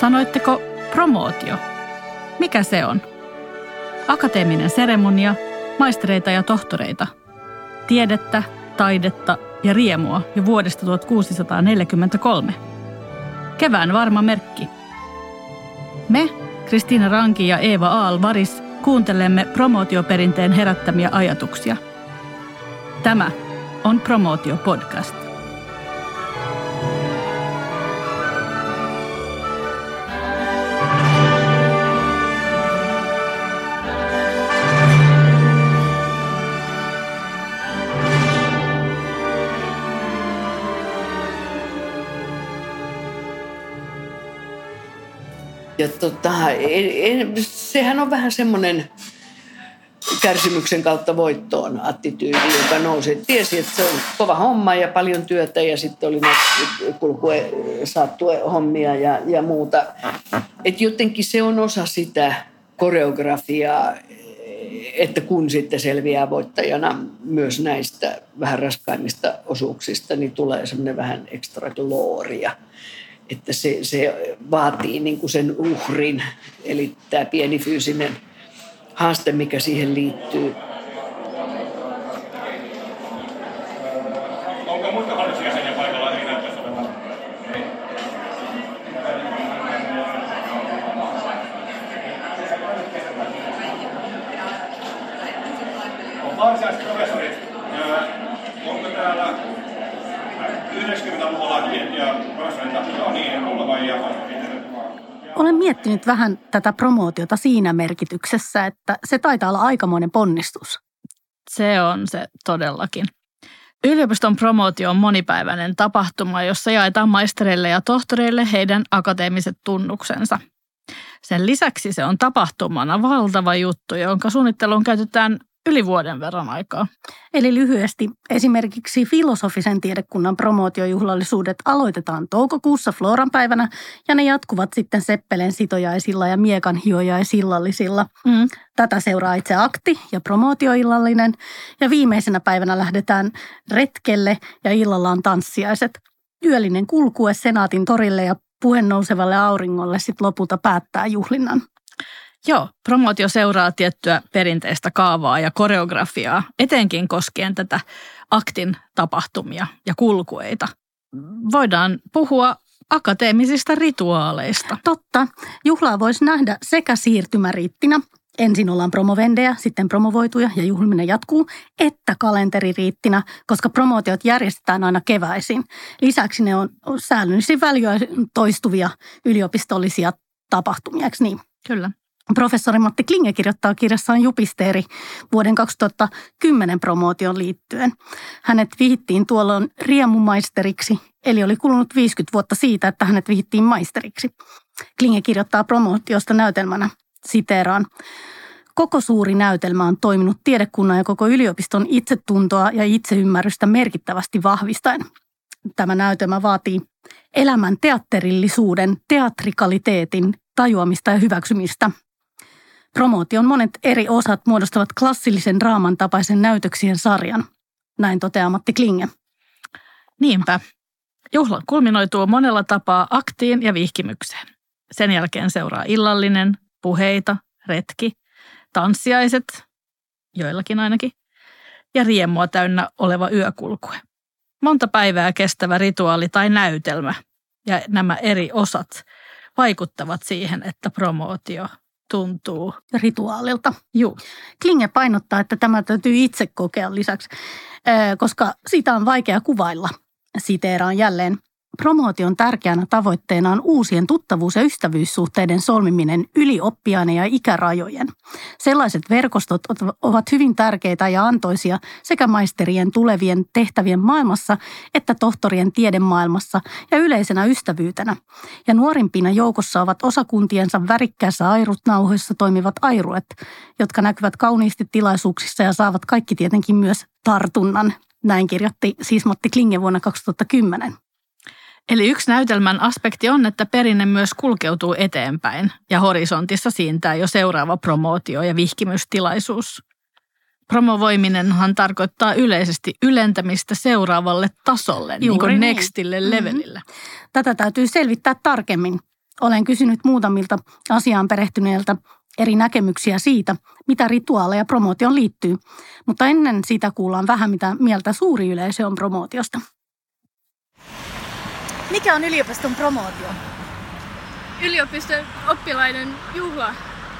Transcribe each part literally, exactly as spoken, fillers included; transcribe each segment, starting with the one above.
Sanoitteko promootio? Mikä se on? Akateeminen seremonia, maistereita ja tohtoreita, tiedettä, taidetta ja riemua jo vuodesta tuhatkuusisataaneljäkymmentäkolme. Kevään varma merkki. Me, Kristiina Ranki ja Eeva Aalvaris, kuuntelemme promootioperinteen herättämiä ajatuksia. Tämä on Promootiopodcast. Ja tota, en, en, sehän on vähän semmoinen kärsimyksen kautta voittoon -attityydi, joka nousi. Tiesi, että se on kova homma ja paljon työtä ja sitten oli kulkuesaattuehommia ja, ja muuta. Että jotenkin se on osa sitä koreografiaa, että kun sitten selviää voittajana myös näistä vähän raskaimmista osuuksista, niin tulee semmoinen vähän extra glooria. Että se, se vaatii niin kuin sen uhrin, eli tämä pieni fyysinen haaste, mikä siihen liittyy. Onko muita hallitusjäseniä paikalla? Ei näyttäisi olevan. On varsinaisprofessorit. Onko täällä yhdeksänkymmentäluvullakin ja professoreita? Olen miettinyt vähän tätä promootiota siinä merkityksessä, että se taitaa olla aikamoinen ponnistus. Se on se todellakin. Yliopiston promootio on monipäiväinen tapahtuma, jossa jaetaan maistereille ja tohtoreille heidän akateemiset tunnuksensa. Sen lisäksi se on tapahtumana valtava juttu, jonka suunnitteluun käytetään yli vuoden verran aikaa. Eli lyhyesti esimerkiksi filosofisen tiedekunnan promootiojuhlallisuudet aloitetaan toukokuussa Floran päivänä ja ne jatkuvat sitten seppelen sitojaisilla ja miekan hiojaisilla. Mm. Tätä seuraa itse akti ja promootioillallinen ja viimeisenä päivänä lähdetään retkelle ja illalla on tanssiaiset. Yöllinen kulkue Senaatin torille ja puheen nousevalle auringolle sit lopulta päättää juhlinnan. Joo, promootio seuraa tiettyä perinteistä kaavaa ja koreografiaa, etenkin koskien tätä aktin tapahtumia ja kulkueita. Voidaan puhua akateemisista rituaaleista. Totta. Juhlaa voisi nähdä sekä siirtymäriittinä, ensin ollaan promovendejä, sitten promovoituja ja juhliminen jatkuu, että kalenteririittinä, koska promootiot järjestetään aina keväisin. Lisäksi ne on säännöllisin väliajoin toistuvia yliopistollisia tapahtumia, eikö niin? Kyllä. Professori Matti Klinge kirjoittaa kirjassaan Jupisteeri vuoden kaksituhattakymmenen promootion liittyen. Hänet vihittiin tuolloin riemumaisteriksi, eli oli kulunut viisikymmentä vuotta siitä, että hänet vihittiin maisteriksi. Klinge kirjoittaa promootiosta näytelmänä, siteeraan: "Koko suuri näytelmä on toiminut tiedekunnan ja koko yliopiston itsetuntoa ja itseymmärrystä merkittävästi vahvistaen. Tämä näytelmä vaatii elämän teatterillisuuden, teatrikaliteetin, tajuamista ja hyväksymistä. Promootion monet eri osat muodostavat klassillisen draaman tapaisen näytöksien sarjan." Näin toteaa Matti Klinge. Niinpä. Juhla kulminoituu monella tapaa aktiin ja vihkimykseen. Sen jälkeen seuraa illallinen, puheita, retki, tanssiaiset, joillakin ainakin, ja riemua täynnä oleva yökulkue. Monta päivää kestävä rituaali tai näytelmä ja nämä eri osat vaikuttavat siihen, että promootio tuntuu rituaalilta. Juu. Klinge painottaa, että tämä täytyy itse kokea lisäksi, koska sitä on vaikea kuvailla. Siteeraan jälleen: "Promootion tärkeänä tavoitteena on uusien tuttavuus- ja ystävyyssuhteiden solmiminen yli oppiaine ja ikärajojen. Sellaiset verkostot ovat hyvin tärkeitä ja antoisia sekä maisterien tulevien tehtävien maailmassa että tohtorien tiedemaailmassa ja yleisenä ystävyytenä. Ja nuorimpina joukossa ovat osakuntiensa värikkäässä airutnauhoissa toimivat airuet, jotka näkyvät kauniisti tilaisuuksissa ja saavat kaikki tietenkin myös tartunnan." Näin kirjoitti siis Matti Klinge vuonna kaksituhattakymmenen. Eli yksi näytelmän aspekti on, että perinne myös kulkeutuu eteenpäin ja horisontissa siintää jo seuraava promootio- ja vihkimystilaisuus. Promovoiminenhan tarkoittaa yleisesti ylentämistä seuraavalle tasolle, juuri niin kuin nextille, niin levelille. Mm-hmm. Tätä täytyy selvittää tarkemmin. Olen kysynyt muutamilta asiaan perehtyneiltä eri näkemyksiä siitä, mitä rituaaleja promootioon liittyy, mutta ennen sitä kuullaan vähän, mitä mieltä suuri yleisö on promootiosta. Mikä on yliopiston promootio? Yliopiston oppilaiden juhla,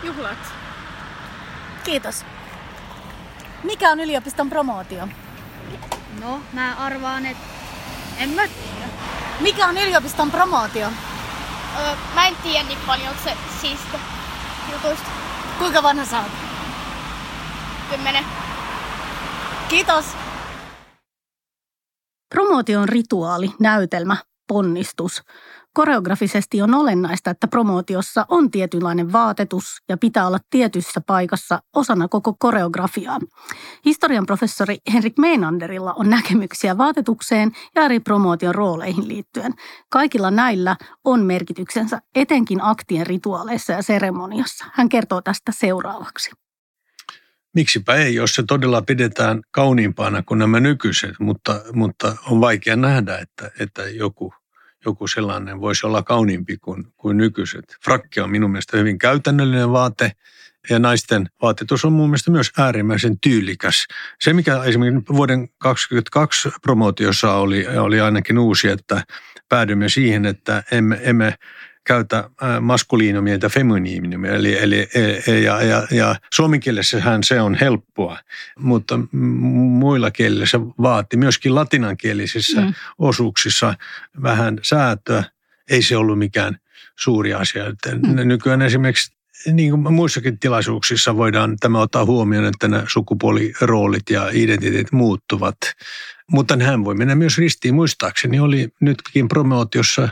juhlat. Kiitos. Mikä on yliopiston promootio? No, mä arvaan, että en mä tiedä. Mikä on yliopiston promootio? Öö, mä en tiedä niin paljon se siistä jutuista. Kuinka vanha sä oot? Kymmenen. Kiitos. Promootio on rituaali, näytelmä, ponnistus. Koreografisesti on olennaista, että promootiossa on tietynlainen vaatetus ja pitää olla tietyssä paikassa osana koko koreografiaa. Historian professori Henrik Meinanderilla on näkemyksiä vaatetukseen ja eri promootion rooleihin liittyen. Kaikilla näillä on merkityksensä etenkin aktien rituaaleissa ja seremoniassa. Hän kertoo tästä seuraavaksi. Miksipä ei, jos se todella pidetään kauniimpana kuin nämä nykyiset, mutta, mutta on vaikea nähdä, että, että joku... Joku sellainen voisi olla kauniimpi kuin, kuin nykyiset. Frakki on minun mielestä hyvin käytännöllinen vaate ja naisten vaatetus on mun mielestä myös äärimmäisen tyylikäs. Se, mikä esimerkiksi vuoden kaksikymmentäkaksi promootiossa oli, oli ainakin uusi, että päädymme siihen, että emme, emme käytä maskuliinumia ja feminiinumia. Eli, eli, ja, ja, ja suomen kielessähän se on helppoa, mutta muilla kielillä se vaati myöskin latinankielisissä mm. osuuksissa vähän säätöä. Ei se ollut mikään suuri asia. Mm. Nykyään esimerkiksi niin kuin muissakin tilaisuuksissa voidaan tämä ottaa huomioon, että nämä sukupuoliroolit ja identiteetit muuttuvat. Mutta hän voi mennä myös ristiin. Muistaakseni oli nytkin promootiossa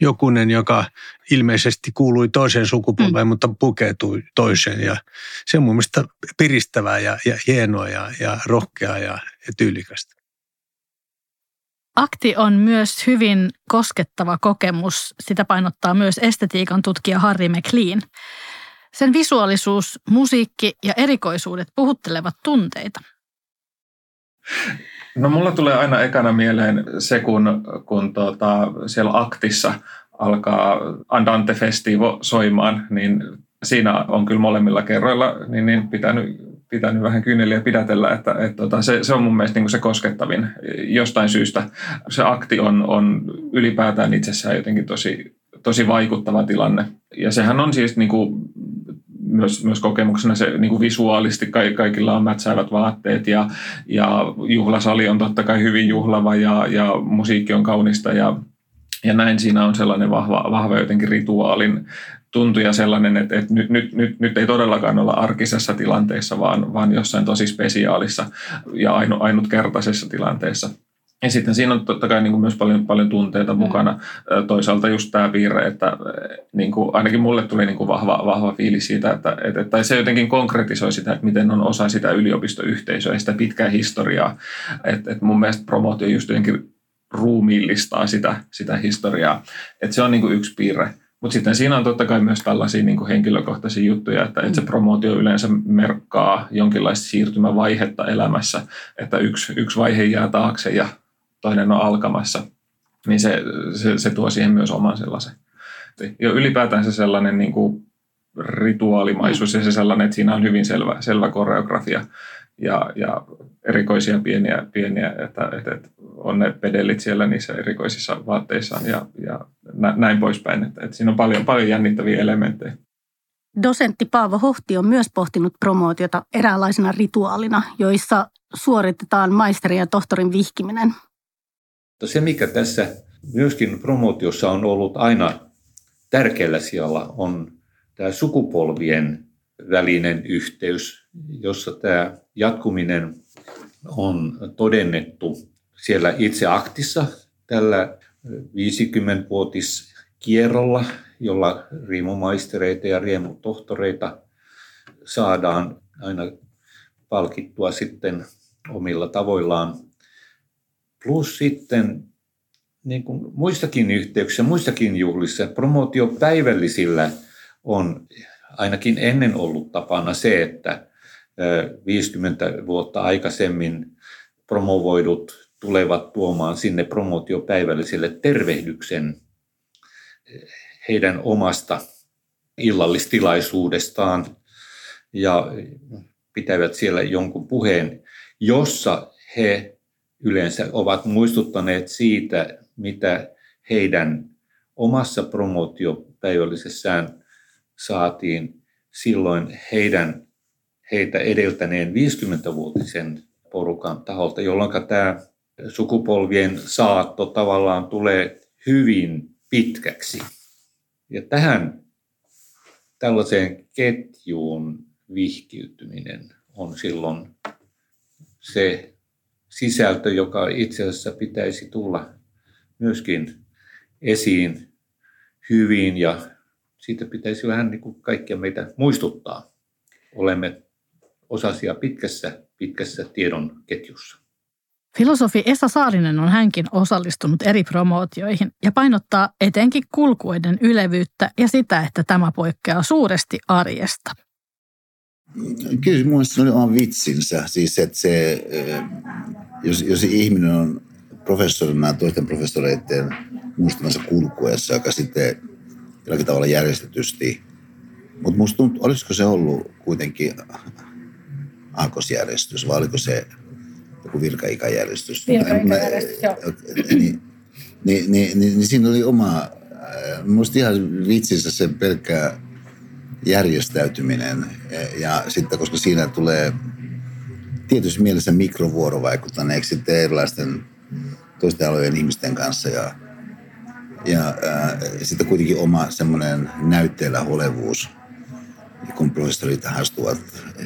jokunen, joka ilmeisesti kuului toiseen sukupolveen, mm. mutta pukeutui toiseen. Ja se on mun mielestä piristävää ja, ja hienoa ja, ja rohkeaa ja, ja tyylikästä. Akti on myös hyvin koskettava kokemus. Sitä painottaa myös estetiikan tutkija Harry McLean. Sen visuaalisuus, musiikki ja erikoisuudet puhuttelevat tunteita. No mulla tulee aina ekana mieleen se, kun, kun tuota, siellä aktissa alkaa Andante Festivo soimaan, niin siinä on kyllä molemmilla kerroilla niin, niin pitänyt, pitänyt vähän kyyneliä pidätellä, että et, tuota, se, se on mun mielestä niin se koskettavin jostain syystä. Se akti on, on ylipäätään itsessään jotenkin tosi, tosi vaikuttava tilanne ja sehän on siis niin kuin, Myös, myös kokemuksena se niin kuin visuaalisti kaikilla on mätsäävät vaatteet ja, ja juhlasali on totta kai hyvin juhlava ja, ja musiikki on kaunista ja, ja näin siinä on sellainen vahva, vahva jotenkin rituaalin tuntu ja sellainen, että, että nyt, nyt, nyt, nyt ei todellakaan olla arkisessa tilanteessa, vaan, vaan jossain tosi spesiaalissa ja ainu, ainutkertaisessa tilanteessa. Ja sitten siinä on totta kai niin kuin myös paljon, paljon tunteita mukana. Toisaalta just tämä piirre, että niin kuin, ainakin mulle tuli niin kuin vahva, vahva fiilis siitä, että, että tai se jotenkin konkretisoi sitä, että miten on osa sitä yliopistoyhteisöä ja sitä pitkää historiaa. Että, että mun mielestä promootio just jotenkin ruumiillistaa sitä, sitä historiaa. Että se on niin kuin yksi piirre. Mutta sitten siinä on totta kai myös tällaisia niin kuin henkilökohtaisia juttuja, että, että se promootio yleensä merkkaa jonkinlaista siirtymävaihetta elämässä, että yksi, yksi vaihe jää taakse ja toinen on alkamassa, niin se, se, se tuo siihen myös oman sellaisen. Ja ylipäätään se sellainen niin kuin rituaalimaisuus ja se sellainen, että siinä on hyvin selvä, selvä koreografia ja, ja erikoisia pieniä, pieniä että, että, että on ne pedellit siellä niissä erikoisissa vaatteissaan ja, ja näin poispäin. Että, että siinä on paljon, paljon jännittäviä elementtejä. Dosentti Paavo Hohti on myös pohtinut promootiota eräänlaisena rituaalina, joissa suoritetaan maisterin ja tohtorin vihkiminen. Se, mikä tässä myöskin promootiossa on ollut aina tärkeällä sijalla, on tämä sukupolvien välinen yhteys, jossa tämä jatkuminen on todennettu siellä itse aktissa tällä viisikymmenvuotiskierrolla, jolla riemumaistereita ja riemutohtoreita saadaan aina palkittua sitten omilla tavoillaan. Plus sitten niin kuin muistakin yhteyksissä, muistakin juhlissa, promootiopäivällisillä on ainakin ennen ollut tapana se, että viisikymmentä vuotta aikaisemmin promovoidut tulevat tuomaan sinne promootiopäivälliselle tervehdyksen heidän omasta illallistilaisuudestaan ja pitävät siellä jonkun puheen, jossa he yleensä ovat muistuttaneet siitä, mitä heidän omassa promootiopäivällisessään saatiin silloin heidän, heitä edeltäneen viisikymmentävuotisen porukan taholta, jolloin tämä sukupolvien saatto tavallaan tulee hyvin pitkäksi. Ja tähän tällaiseen ketjuun vihkiytyminen on silloin se sisältö, joka itse asiassa pitäisi tulla myöskin esiin hyvin, ja siitä pitäisi vähän niin kuin kaikkia meitä muistuttaa. Olemme osasia pitkässä, pitkässä tiedon ketjussa. Filosofi Esa Saarinen on hänkin osallistunut eri promootioihin ja painottaa etenkin kulkueiden ylevyyttä ja sitä, että tämä poikkeaa suuresti arjesta. Kyllä mun mielestä se oli oman vitsinsä. Siis, että se, jos, jos ihminen on professorina toisten professoreiden muistamansa kulkueessa, joka sitten jollakin tavalla järjestetysti. Mutta musta tuntuu, olisiko se ollut kuitenkin aakkosjärjestys vai oliko se joku virkaikajärjestys? Virkaikajärjestys, joo. Niin, niin, niin, niin, niin siinä oli oma, musta ihan vitsinsä se pelkkä järjestäytyminen. Ja sitten, koska siinä tulee tietysti mielessä mikrovuorovaikuttaneeksi sitten erilaisten toisten alojen ihmisten kanssa ja, ja ää, sitten kuitenkin oma semmoinen näytteellä olevuus, kun professorit astuvat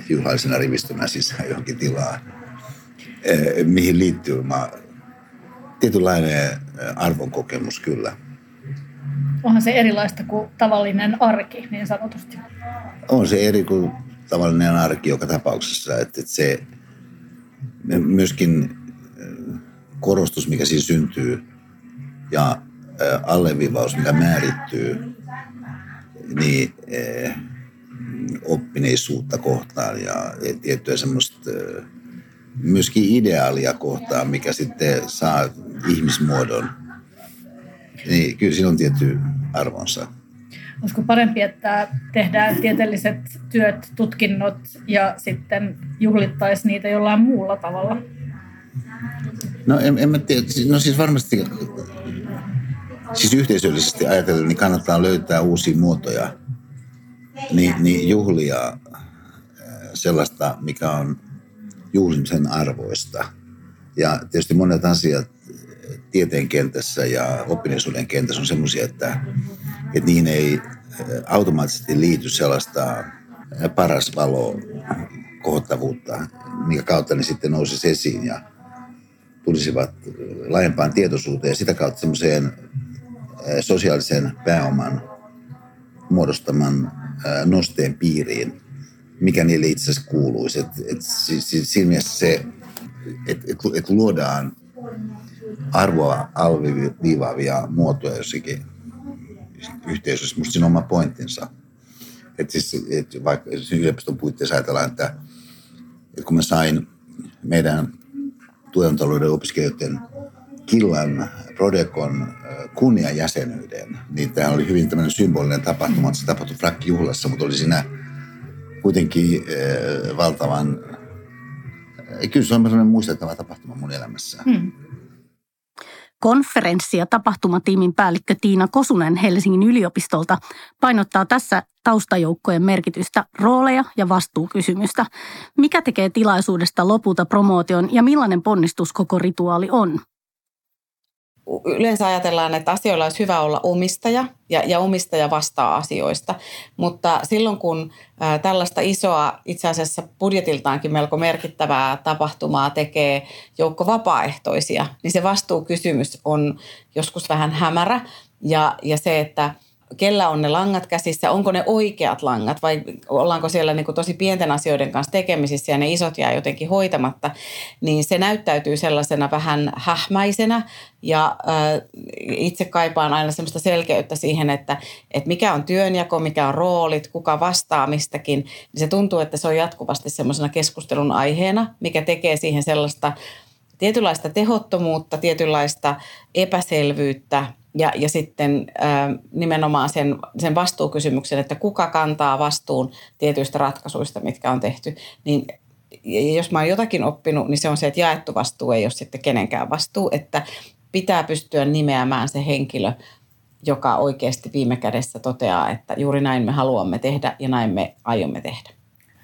juhlallisena rivistönä sisään johonkin tilaan, ää, mihin liittyy mä, tietynlainen arvonkokemus kyllä. Onhan se erilaista kuin tavallinen arki, niin sanotusti. On se eri kuin tavallinen arki joka tapauksessa, että se myöskin korostus, mikä siinä syntyy ja alleviivaus, mikä määrittyy, niin oppineisuutta kohtaan ja tiettyä semmoista myöskin ideaalia kohtaan, mikä sitten saa ihmismuodon. Niin, kyllä siinä on tietty arvonsa. Olisiko parempi, että tehdään tieteelliset työt, tutkinnot ja sitten juhlittaisiin niitä jollain muulla tavalla? No en, en mä tiedä. No siis varmasti siis yhteisöllisesti ajatellen, niin kannattaa löytää uusia muotoja. Ni, niin juhlia sellaista, mikä on juhlimisen arvoista. Ja tietysti monet asiat tieteen kentässä ja oppineisuuden kentässä on semmoisia, että, että niihin ei automaattisesti liity sellaista paras valo kohottavuutta, minkä kautta ne sitten nousisi esiin ja tulisivat laajempaan tietoisuuteen ja sitä kautta semmoiseen sosiaalisen pääoman muodostaman nosteen piiriin, mikä niille itse asiassa kuuluisi. Et, et, siinä mielessä se, että et, et luodaan arvoa alviivaavia muotoja jossakin yhteisössä. Minusta siinä on oma pointtinsa. Et siis, et vaikka yliopiston puitteissa ajatellaan, että, että kun mä sain meidän tuotantotalouden opiskelijoiden Killan Prodekon kunniajäsenyyden, niin tämä oli hyvin tämmöinen symbolinen tapahtuma, että se tapahtui frakkijuhlassa, mutta oli siinä kuitenkin äh, valtavan, äh, kyllä se on sellainen muistettava tapahtuma mun elämässä. Hmm. Konferenssi- ja tapahtumatiimin päällikkö Tiina Kosunen Helsingin yliopistolta painottaa tässä taustajoukkojen merkitystä, rooleja ja vastuukysymystä. Mikä tekee tilaisuudesta lopulta promootion ja millainen ponnistus koko rituaali on? Yleensä ajatellaan, että asioilla olisi hyvä olla omistaja ja, ja omistaja vastaa asioista, mutta silloin kun ä, tällaista isoa, itse asiassa budjetiltaankin melko merkittävää tapahtumaa tekee joukko vapaaehtoisia, niin se vastuukysymys on joskus vähän hämärä ja, ja se, että kellä on ne langat käsissä, onko ne oikeat langat vai ollaanko siellä niin kuin tosi pienten asioiden kanssa tekemisissä ja ne isot jää jotenkin hoitamatta, niin se näyttäytyy sellaisena vähän hähmäisenä ja äh, itse kaipaan aina sellaista selkeyttä siihen, että, että mikä on työnjako, mikä on roolit, kuka vastaa mistäkin, niin se tuntuu, että se on jatkuvasti sellaisena keskustelun aiheena, mikä tekee siihen sellaista tietynlaista tehottomuutta, tietynlaista epäselvyyttä Ja, ja sitten äh, nimenomaan sen, sen vastuukysymyksen, että kuka kantaa vastuun tietyistä ratkaisuista, mitkä on tehty. Niin, jos mä oon jotakin oppinut, niin se on se, että jaettu vastuu ei ole sitten kenenkään vastuu. Että pitää pystyä nimeämään se henkilö, joka oikeasti viime kädessä toteaa, että juuri näin me haluamme tehdä ja näin me aiomme tehdä.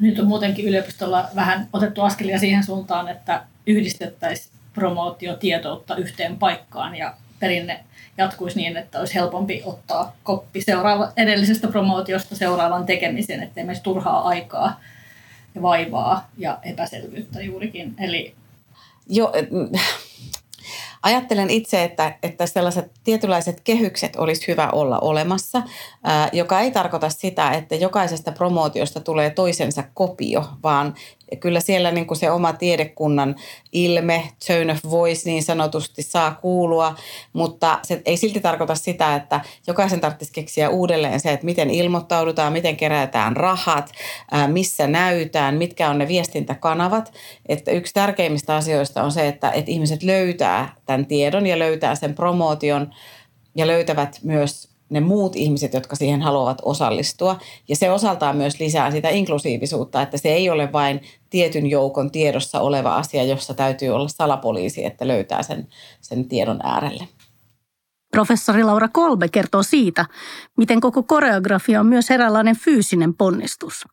Nyt on muutenkin yliopistolla vähän otettu askelia siihen suuntaan, että yhdistettäisiin promootiotietoutta yhteen paikkaan ja perinne jatkuisi niin, että olisi helpompi ottaa koppi seuraava, edellisestä promootiosta seuraavan tekemisen, ettei meistä turhaa aikaa ja vaivaa ja epäselvyyttä juurikin. Eli... Joo, ajattelen itse, että, että sellaiset tietynlaiset kehykset olisi hyvä olla olemassa, ää, joka ei tarkoita sitä, että jokaisesta promootiosta tulee toisensa kopio, vaan kyllä siellä niin kuin se oma tiedekunnan ilme, tone of voice niin sanotusti saa kuulua, mutta se ei silti tarkoita sitä, että jokaisen tarvitsisi keksiä uudelleen se, että miten ilmoittaudutaan, miten kerätään rahat, missä näytään, mitkä on ne viestintäkanavat. Että yksi tärkeimmistä asioista on se, että, että ihmiset löytää tämän tiedon ja löytää sen promootion ja löytävät myös ne muut ihmiset, jotka siihen haluavat osallistua. Ja se osaltaan myös lisää sitä inklusiivisuutta, että se ei ole vain tietyn joukon tiedossa oleva asia, jossa täytyy olla salapoliisi, että löytää sen, sen tiedon äärelle. Professori Laura Kolbe kertoo siitä, miten koko koreografia on myös eräänlainen fyysinen ponnistus.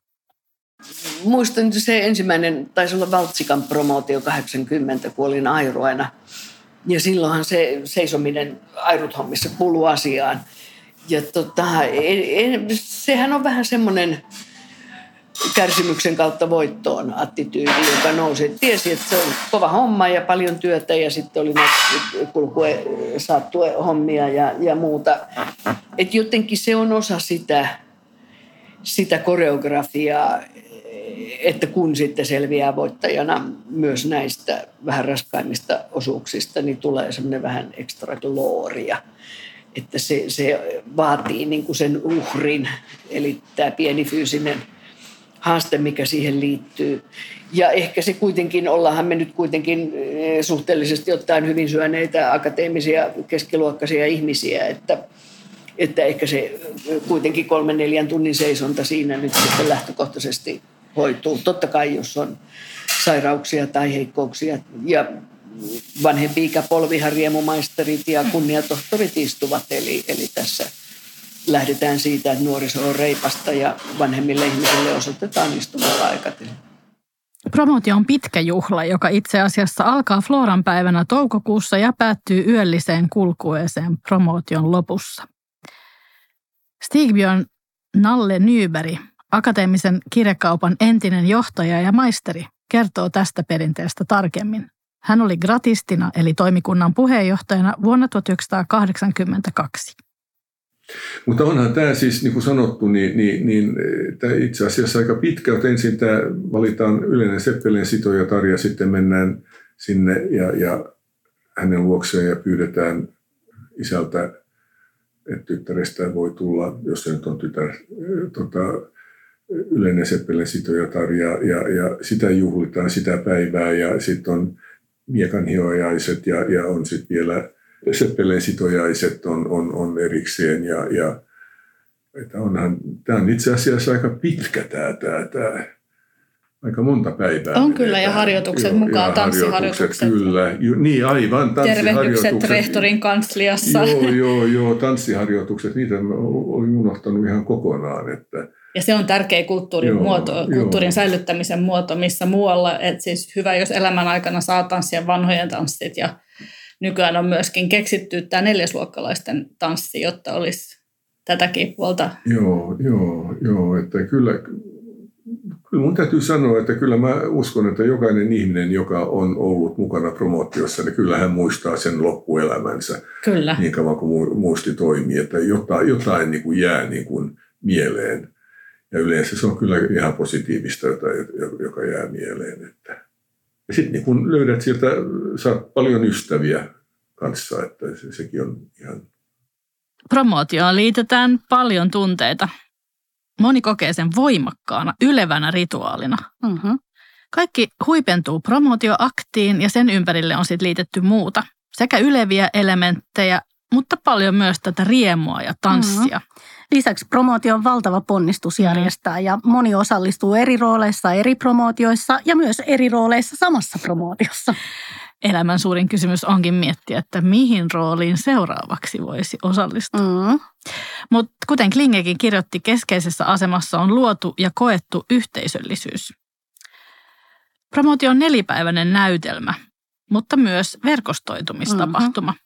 Muistan se ensimmäinen, taisi olla Valtsikan promootio kahdeksankymmentä, kun olin airoina. Ja silloinhan se seisominen airut hommissa kuului asiaan. Ja tota, en, en, sehän on vähän semmoinen kärsimyksen kautta voittoon attityydi, joka nousi. Tiesi, että se on kova homma ja paljon työtä ja sitten oli kulkuesaatue hommia ja, ja muuta. Et jotenkin se on osa sitä, sitä koreografiaa, että kun sitten selviää voittajana myös näistä vähän raskaimmista osuuksista, niin tulee semmoinen vähän extra glooria. Että se, se vaatii niin kuin sen uhrin, eli tämä pieni fyysinen haaste, mikä siihen liittyy. Ja ehkä se kuitenkin, ollaanhan me nyt kuitenkin suhteellisesti ottaen hyvin syöneitä akateemisia keskiluokkaisia ihmisiä, että, että ehkä se kuitenkin kolmen neljän tunnin seisonta siinä nyt sitten lähtökohtaisesti hoituu. Totta kai, jos on sairauksia tai heikkouksia ja vanhempi ikäpolvihan riemumaisterit ja kunniatohtorit istuvat, eli, eli tässä lähdetään siitä, että nuoriso on reipasta ja vanhemmille ihmisille osoitetaan istumalla aikatilla. Promootio on pitkä juhla, joka itse asiassa alkaa Floran päivänä toukokuussa ja päättyy yölliseen kulkueeseen promootion lopussa. Stigbjörn Nalle Nyberg, akateemisen kirjakaupan entinen johtaja ja maisteri, kertoo tästä perinteestä tarkemmin. Hän oli gratistina eli toimikunnan puheenjohtajana vuonna tuhatyhdeksänsataakahdeksankymmentäkaksi. Mutta onhan tämä siis, niin kuin sanottu, niin, niin, niin tämä itse asiassa aika pitkälti. Ensin tämä valitaan yleinen seppeleen sitoja tarja, sitten mennään sinne ja, ja hänen luokseen ja pyydetään isältä, että tyttärestä voi tulla, jos se nyt on tytär, tota, yleinen seppeleen sitoja tarja ja, ja sitä juhlitaan sitä päivää ja sitten on miekanhiojaiset ja, ja on sitten vielä seppeleensitojaiset on, on, on erikseen. Ja, ja, tämä on itse asiassa aika pitkä tämä, tämä, tämä. Aika monta päivää. On kyllä, ja harjoitukset jo, mukaan, ja tanssiharjoitukset. Kyllä, jo, niin aivan, tanssiharjoitukset. Tervehdykset rehtorin kansliassa. Joo, joo, joo, tanssiharjoitukset, niitä olin unohtanut ihan kokonaan, että... Ja se on tärkeä kulttuurin, joo, muoto, kulttuurin säilyttämisen muoto, missä muualla, että siis hyvä, jos elämän aikana saa tanssia vanhojen tanssit, ja nykyään on myöskin keksitty tämä neljäsluokkalaisten tanssi, jotta olisi tätäkin puolta. Joo, joo, joo, että kyllä, kyllä mun täytyy sanoa, että kyllä mä uskon, että jokainen ihminen, joka on ollut mukana promootiossa, niin kyllä hän muistaa sen loppuelämänsä. Kyllä. Niin kauan kuin muisti toimii, että jotain, jotain niin kuin jää niin kuin mieleen. Ja yleensä se on kyllä ihan positiivista, joka jää mieleen. Että. Ja sitten niin kun löydät sieltä, saat paljon ystäviä kanssa, että se, sekin on ihan... Promootioon liitetään paljon tunteita. Moni kokee sen voimakkaana, ylevänä rituaalina. Mm-hmm. Kaikki huipentuu promootioaktiin ja sen ympärille on sitten liitetty muuta. Sekä yleviä elementtejä, mutta paljon myös tätä riemua ja tanssia. Mm-hmm. Lisäksi promootio on valtava ponnistus järjestää ja moni osallistuu eri rooleissa eri promootioissa ja myös eri rooleissa samassa promootiossa. Elämän suurin kysymys onkin miettiä, että mihin rooliin seuraavaksi voisi osallistua. Mm. Mutta kuten Klingekin kirjoitti, keskeisessä asemassa on luotu ja koettu yhteisöllisyys. Promootio on nelipäiväinen näytelmä, mutta myös verkostoitumistapahtuma. Mm-hmm.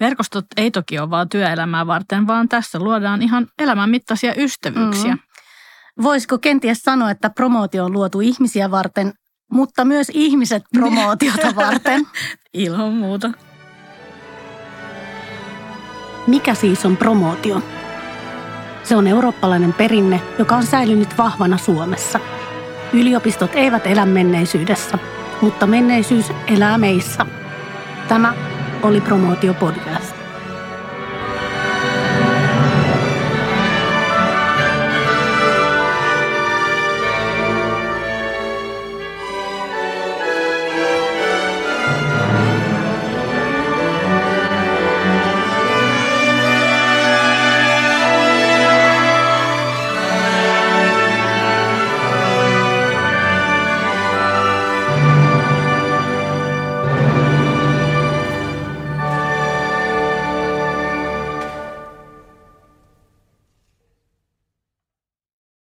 Verkostot ei toki ole vaan työelämää varten, vaan tässä luodaan ihan elämän mittaisia ystävyyksiä. Mm-hmm. Voisiko kenties sanoa, että promootio on luotu ihmisiä varten, mutta myös ihmiset promootiota varten? Ilman muuta. Mikä siis on promootio? Se on eurooppalainen perinne, joka on säilynyt vahvana Suomessa. Yliopistot eivät elä menneisyydessä, mutta menneisyys elää meissä. Tämä oli Promootiopodcast.